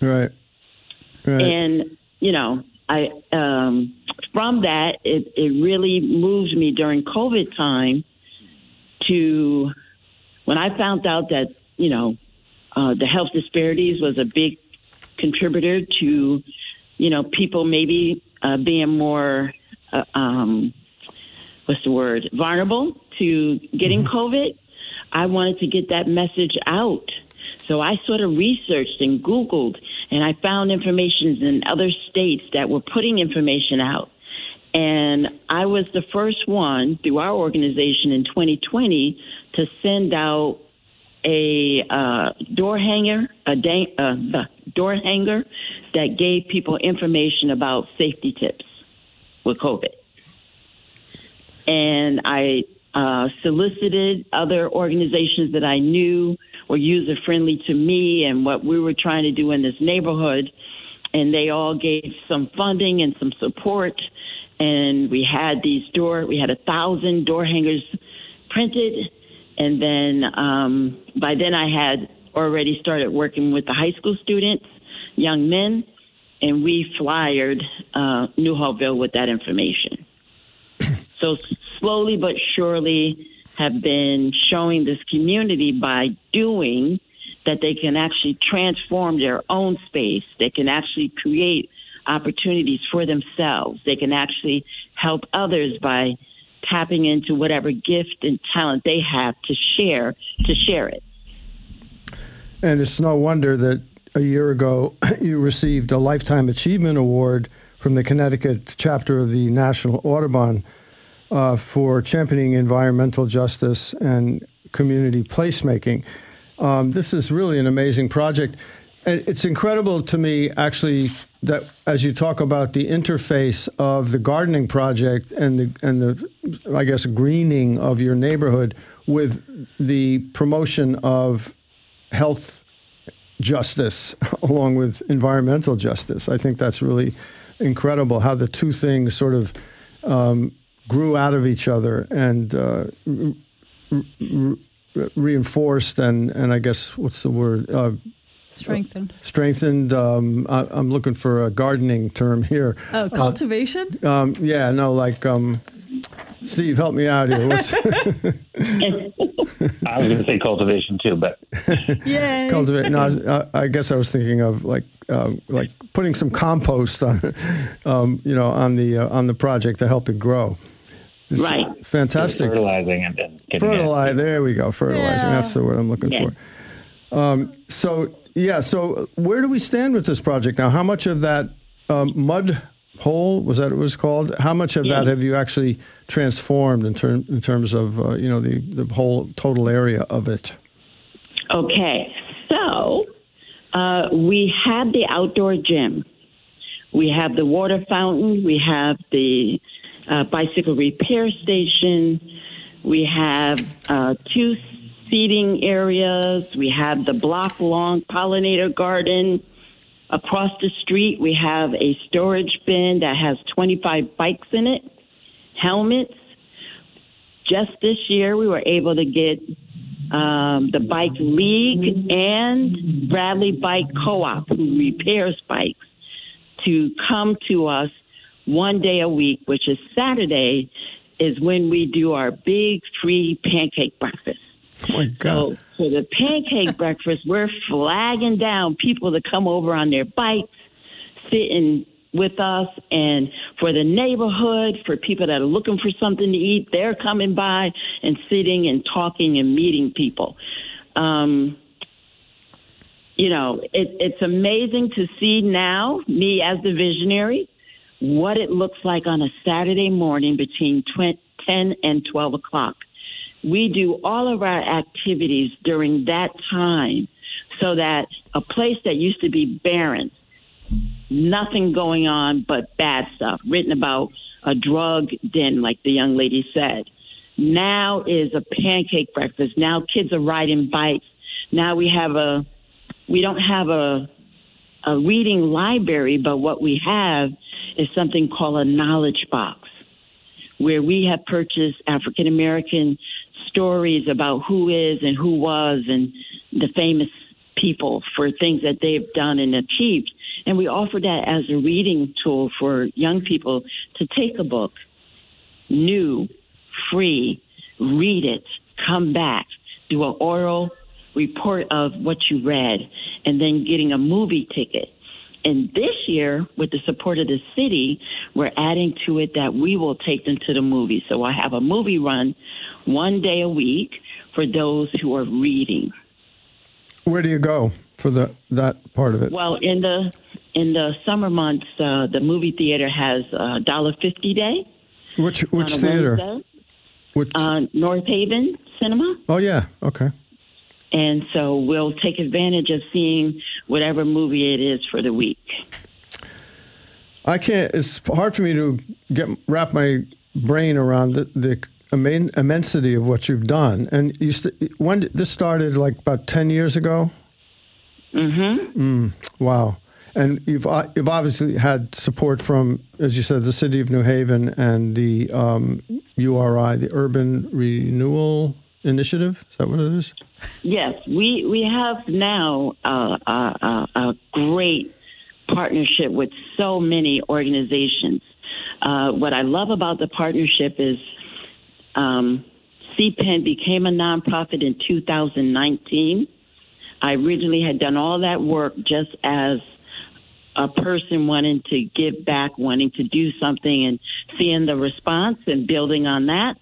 Right. Right. And, you know, I um, from that, it, it really moved me during COVID time to... When I found out that, you know, uh, the health disparities was a big contributor to, you know, people maybe uh, being more, uh, um, what's the word, vulnerable to getting mm-hmm. COVID, I wanted to get that message out. So I sort of researched and Googled, and I found information in other states that were putting information out. And I was the first one through our organization in twenty twenty to send out a uh, door hanger, a da- uh, door hanger that gave people information about safety tips with COVID. And I uh, solicited other organizations that I knew were user-friendly to me and what we were trying to do in this neighborhood. And they all gave some funding and some support. And we had these door, we had a thousand door hangers printed. And then um, by then I had already started working with the high school students, young men, and we flyered uh, Newhallville with that information. So slowly but surely have been showing this community by doing that they can actually transform their own space. They can actually create opportunities for themselves. They can actually help others by tapping into whatever gift and talent they have to share, to share it. And it's no wonder that a year ago you received a Lifetime Achievement Award from the Connecticut chapter of the National Audubon uh, for championing environmental justice and community placemaking. Um, this is really an amazing project. It's incredible to me, actually, that as you talk about the interface of the gardening project and the and the, I guess, greening of your neighborhood with the promotion of health justice along with environmental justice. I think that's really incredible how the two things sort of um, grew out of each other and uh, re- reinforced and, and I guess, what's the word? Uh, Strengthened. Uh, strengthened. Um, I, I'm looking for a gardening term here. Oh, cultivation? Uh, um, yeah, no, like, um, Steve, help me out here. What's I was going to say cultivation too, but. Yeah. Cultivate. No, I, I guess I was thinking of like um, like putting some compost on, um, you know, on the uh, on the project to help it grow. It's right. Fantastic. Just fertilizing and then getting fertilize. It. There we go. Fertilizing. Yeah. That's the word I'm looking yeah. for. Um, so. Yeah, so where do we stand with this project now? How much of that um, mud hole, was that what it was called? How much of yeah. that have you actually transformed in, ter- in terms of, uh, you know, the, the whole total area of it? Okay, so uh, we have the outdoor gym. We have the water fountain. We have the uh, bicycle repair station. We have uh, two seating areas. We have the block-long pollinator garden. Across the street, we have a storage bin that has twenty-five bikes in it, helmets. Just this year, we were able to get um, the Bike League and Bradley Bike Co-op, who repairs bikes, to come to us one day a week, which is Saturday, is when we do our big free pancake breakfast. Oh my God. So for the pancake breakfast, we're flagging down people to come over on their bikes, sitting with us, and for the neighborhood, for people that are looking for something to eat, they're coming by and sitting and talking and meeting people. Um, you know, it, it's amazing to see now, me as the visionary, what it looks like on a Saturday morning between ten and twelve o'clock. We do all of our activities during that time so that a place that used to be barren, nothing going on but bad stuff, written about a drug den, like the young lady said. Now is a pancake breakfast. Now kids are riding bikes. Now we have a, we don't have a, a reading library, but what we have is something called a knowledge box, where we have purchased African American stories about who is and who was and the famous people for things that they've done and achieved. And we offer that as a reading tool for young people to take a book, new, free, read it, come back, do an oral report of what you read, and then getting a movie ticket. And this year, with the support of the city, we're adding to it that we will take them to the movies. So I have a movie run one day a week for those who are reading. Where do you go for the that part of it? Well, in the in the summer months, uh, the movie theater has a one dollar fifty day. Which which theater? Which uh, North Haven Cinema. Oh yeah, okay. And so we'll take advantage of seeing whatever movie it is for the week. I can't, it's hard for me to get wrap my brain around the, the immensity of what you've done. And you st- when this started, like about ten years ago? Mm-hmm. Mm, wow. And you've you've obviously had support from, as you said, the city of New Haven and the um, U R I, the Urban Renewal Initiative? Is that what it is? Yes, we we have now uh, a, a, a great partnership with so many organizations. Uh, what I love about the partnership is um, C P E N became a nonprofit in two thousand nineteen. I originally had done all that work just as a person wanting to give back, wanting to do something, and seeing the response and building on that.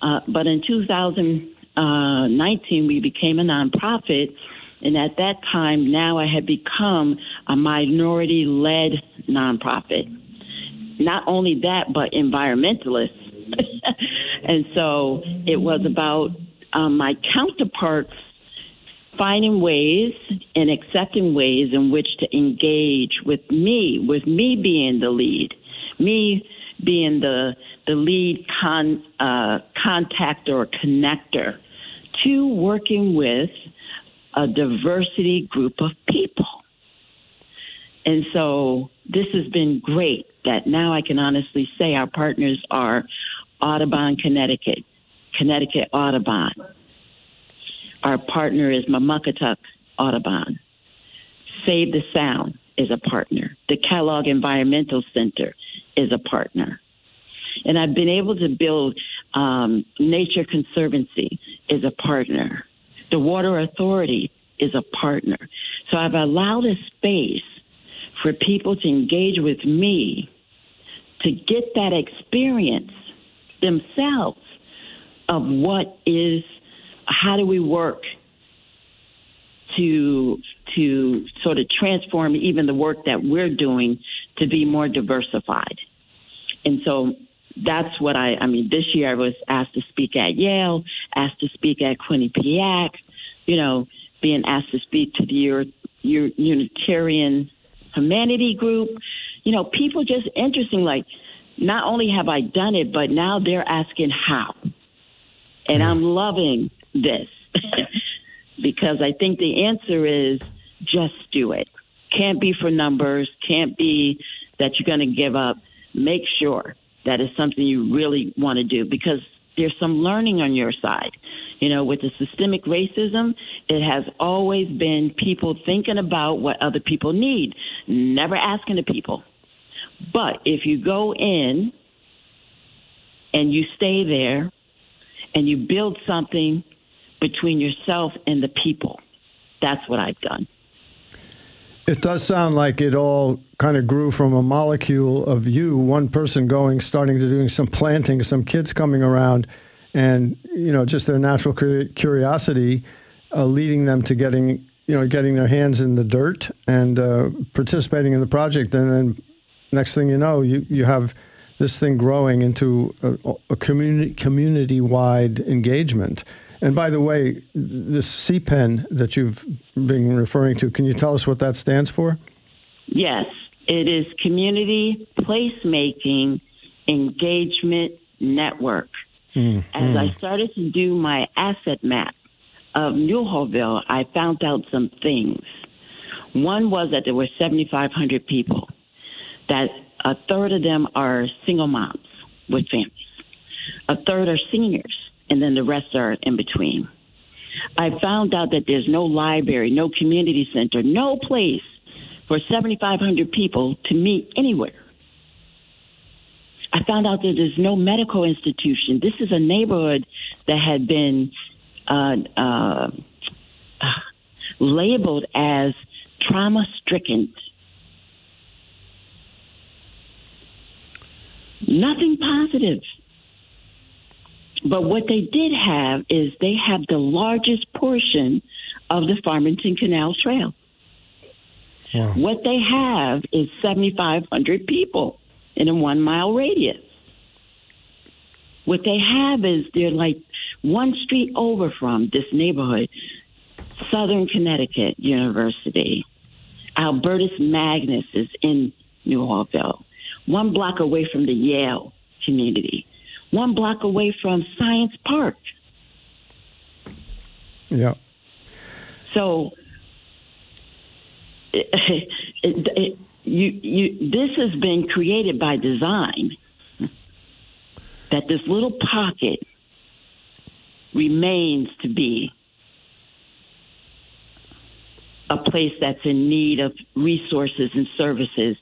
Uh, but in two thousand nineteen, we became a nonprofit, and at that time, now I had become a minority-led nonprofit. Not only that, but environmentalists. And so it was about um, my counterparts finding ways and accepting ways in which to engage with me, with me being the lead, me being the the lead con, uh, contact or connector to working with a diversity group of people. And so this has been great that now I can honestly say our partners are Audubon Connecticut, Connecticut Audubon. Our partner is Mamuckatuck Audubon. Save the Sound is a partner. The Kellogg Environmental Center is a partner. And I've been able to build um, Nature Conservancy is a partner. The Water Authority is a partner. So I've allowed a space for people to engage with me to get that experience themselves of what is, how do we work to to sort of transform even the work that we're doing to be more diversified. And so that's what I, I mean, this year I was asked to speak at Yale, asked to speak at Quinnipiac, you know, being asked to speak to the Euro, Euro, Unitarian Humanity Group. You know, people just interesting, like, not only have I done it, but now they're asking how. And yeah. I'm loving this because I think the answer is just do it. Can't be for numbers. Can't be that you're going to give up. Make sure that is something you really want to do because there's some learning on your side. You know, with the systemic racism, it has always been people thinking about what other people need, never asking the people. But if you go in and you stay there and you build something between yourself and the people, that's what I've done. It does sound like it all kind of grew from a molecule of you, one person going, starting to doing some planting, some kids coming around, and, you know, just their natural curiosity uh, leading them to getting, you know, getting their hands in the dirt and uh, participating in the project. And then next thing you know, you, you have this thing growing into a, a communi- community-wide engagement. And by the way, this C P E N that you've been referring to, can you tell us what that stands for? Yes, it is Community Placemaking Engagement Network. Mm, As mm. I started to do my asset map of Newhallville, I found out some things. One was that there were seventy-five hundred people, that a third of them are single moms with families. A third are seniors. And then the rest are in between. I found out that there's no library, no community center, no place for seventy-five hundred people to meet anywhere. I found out that there's no medical institution. This is a neighborhood that had been uh, uh, labeled as trauma-stricken. Nothing positive. But what they did have is they have the largest portion of the Farmington Canal Trail. Yeah. What they have is seventy-five hundred people in a one-mile radius. What they have is they're like one street over from this neighborhood, Southern Connecticut University. Albertus Magnus is in Newhallville, one block away from the Yale community. One block away from Science Park. Yeah. So, it, it, it, you, you, this has been created by design, that this little pocket remains to be a place that's in need of resources and services,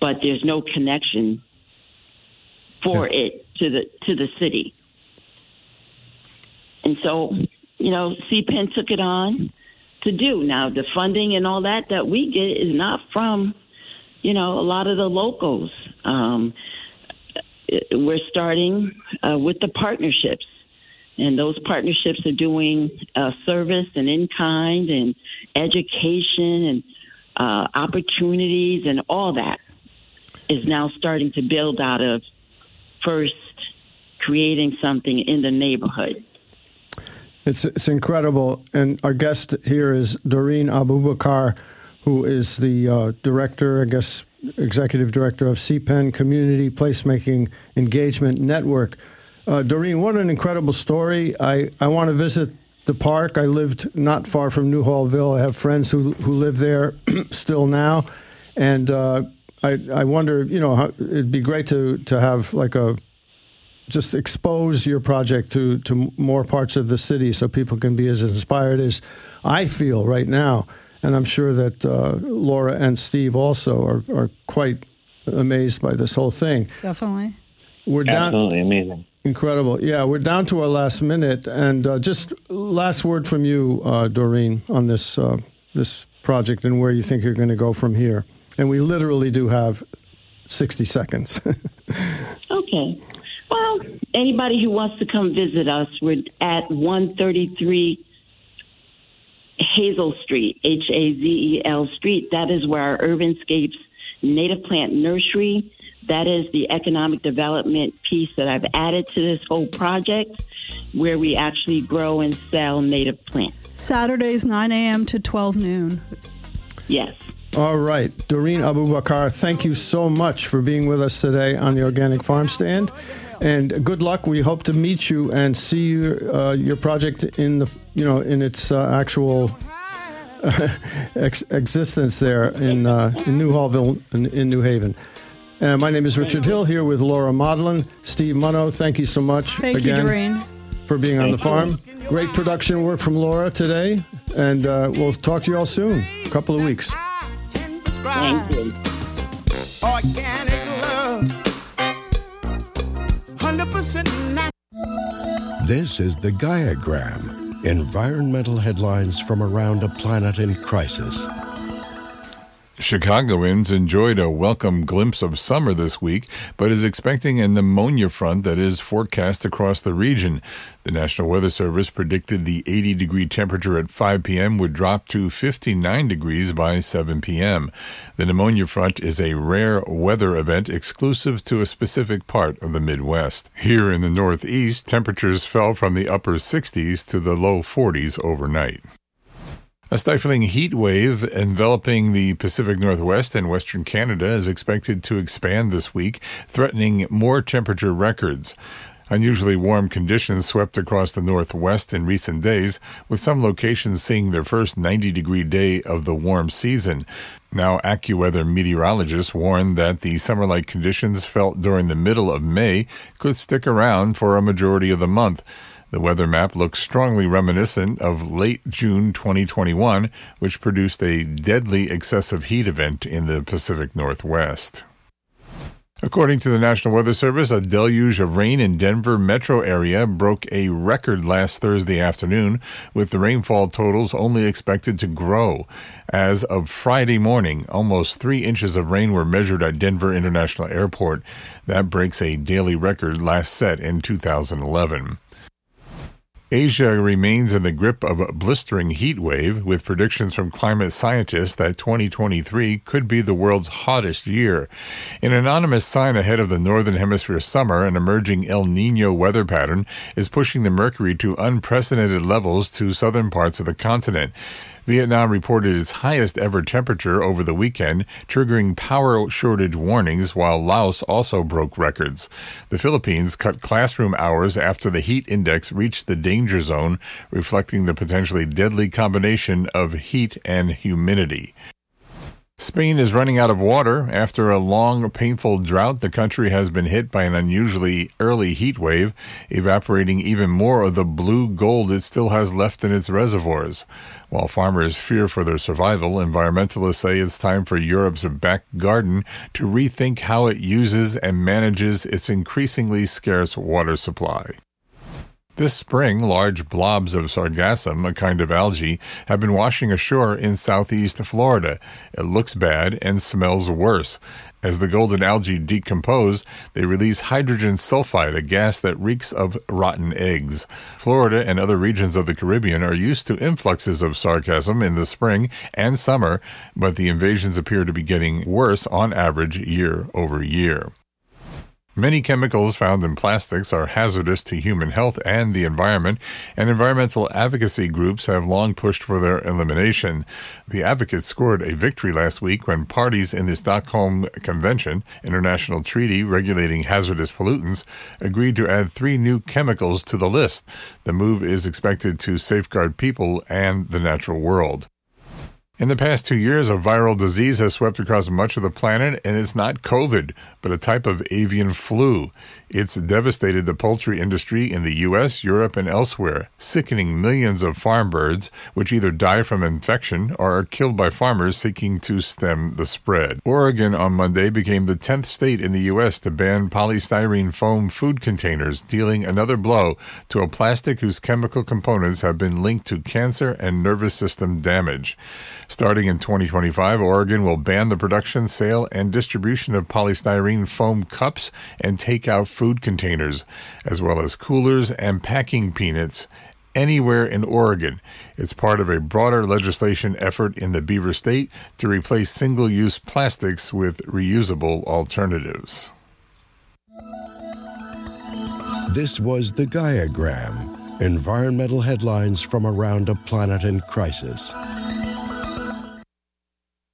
but there's no connection for yeah. it. to the to the city. And so, you know, C P E N took it on to do. Now, the funding and all that that we get is not from, you know, a lot of the locals. Um, we're starting uh, with the partnerships, and those partnerships are doing uh, service and in-kind and education and uh, opportunities, and all that is now starting to build out of first creating something in the neighborhood. It's it's incredible. And our guest here is Doreen Abu Bakar, who is the uh, director, I guess, executive director of C P E N, Community Placemaking Engagement Network. Uh, Doreen, what an incredible story. I, I want to visit the park. I lived not far from Newhallville. I have friends who, who live there still now. And uh, I, I wonder, you know, how, it'd be great to, to have like a, just expose your project to, to more parts of the city so people can be as inspired as I feel right now. And I'm sure that uh, Laura and Steve also are, are quite amazed by this whole thing. Definitely. We're down, Absolutely amazing. Incredible. Yeah, we're down to our last minute. And uh, just last word from you, uh, Doreen, on this uh, this project and where you think you're going to go from here. And we literally do have sixty seconds. Okay. Well, anybody who wants to come visit us, we're at one thirty-three Hazel Street, H A Z E L Street. That is where our Urbanscapes Native Plant Nursery, that is the economic development piece that I've added to this whole project. where we actually grow and sell native plants. Saturdays, nine a.m. to twelve noon. Yes. All right. Doreen Abu Bakar, thank you so much for being with us today on the Organic Farm Stand. And good luck. We hope to meet you and see your, uh, your project in the you know in its uh, actual uh, ex- existence there in uh, in Newhallville in, in New Haven. Uh, my name is Richard Hill here with Laura Modlin, Steve Munno. Thank you so much. Thank again you, Doreen, for being on the farm. Great production work from Laura today, and uh, we'll talk to you all soon. A couple of weeks. Thank you. Organic love. This is the Gaiagram, environmental headlines from around a planet in crisis. Chicagoans enjoyed a welcome glimpse of summer this week, but is expecting a pneumonia front that is forecast across the region. The National Weather Service predicted the eighty-degree temperature at five p.m. would drop to fifty-nine degrees by seven p.m. The pneumonia front is a rare weather event exclusive to a specific part of the Midwest. Here in the Northeast, temperatures fell from the upper sixties to the low forties overnight. A stifling heat wave enveloping the Pacific Northwest and Western Canada is expected to expand this week, threatening more temperature records. Unusually warm conditions swept across the Northwest in recent days, with some locations seeing their first ninety-degree day of the warm season. Now, AccuWeather meteorologists warn that the summer-like conditions felt during the middle of May could stick around for a majority of the month. The weather map looks strongly reminiscent of late June twenty twenty-one, which produced a deadly excessive heat event in the Pacific Northwest. According to the National Weather Service, a deluge of rain in Denver metro area broke a record last Thursday afternoon, with the rainfall totals only expected to grow. As of Friday morning, almost three inches of rain were measured at Denver International Airport. That breaks a daily record last set in two thousand eleven. Asia remains in the grip of a blistering heat wave, with predictions from climate scientists that twenty twenty-three could be the world's hottest year. An anonymous sign ahead of the Northern Hemisphere summer, an emerging El Nino weather pattern is pushing the mercury to unprecedented levels to southern parts of the continent. Vietnam reported its highest ever temperature over the weekend, triggering power shortage warnings, while Laos also broke records. The Philippines cut classroom hours after the heat index reached the danger zone, reflecting the potentially deadly combination of heat and humidity. Spain is running out of water. After a long, painful drought, the country has been hit by an unusually early heat wave, evaporating even more of the blue gold it still has left in its reservoirs. While farmers fear for their survival, environmentalists say it's time for Europe's back garden to rethink how it uses and manages its increasingly scarce water supply. This spring, large blobs of sargassum, a kind of algae, have been washing ashore in southeast Florida. It looks bad and smells worse. As the golden algae decompose, they release hydrogen sulfide, a gas that reeks of rotten eggs. Florida and other regions of the Caribbean are used to influxes of sargassum in the spring and summer, but the invasions appear to be getting worse on average year over year. Many chemicals found in plastics are hazardous to human health and the environment, and environmental advocacy groups have long pushed for their elimination. The advocates scored a victory last week when parties in the Stockholm Convention, international treaty regulating hazardous pollutants, agreed to add three new chemicals to the list. The move is expected to safeguard people and the natural world. In the past two years, a viral disease has swept across much of the planet, and it's not COVID, but a type of avian flu. It's devastated the poultry industry in the U S, Europe, and elsewhere, sickening millions of farm birds, which either die from infection or are killed by farmers seeking to stem the spread. Oregon on Monday became the tenth state in the U S to ban polystyrene foam food containers, dealing another blow to a plastic whose chemical components have been linked to cancer and nervous system damage. Starting in twenty twenty-five, Oregon will ban the production, sale, and distribution of polystyrene foam cups and take-out food containers, as well as coolers and packing peanuts, anywhere in Oregon. It's part of a broader legislation effort in the Beaver State to replace single-use plastics with reusable alternatives. This was the Gaiagram, Environmental headlines from around a planet in crisis.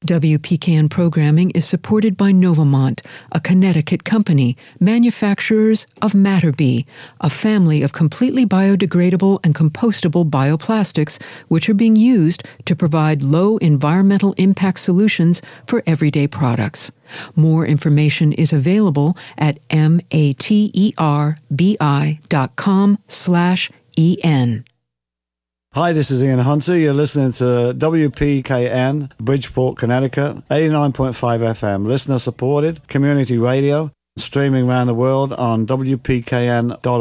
W P K N programming is supported by Novamont, a Connecticut company, manufacturers of Mater-Bi, a family of completely biodegradable and compostable bioplastics which are being used to provide low environmental impact solutions for everyday products. More information is available at materbi dot com slash E N. Hi, this is Ian Hunter. You're listening to W P K N, Bridgeport, Connecticut, eighty-nine point five F M, listener-supported, community radio, streaming around the world on W P K N dot org.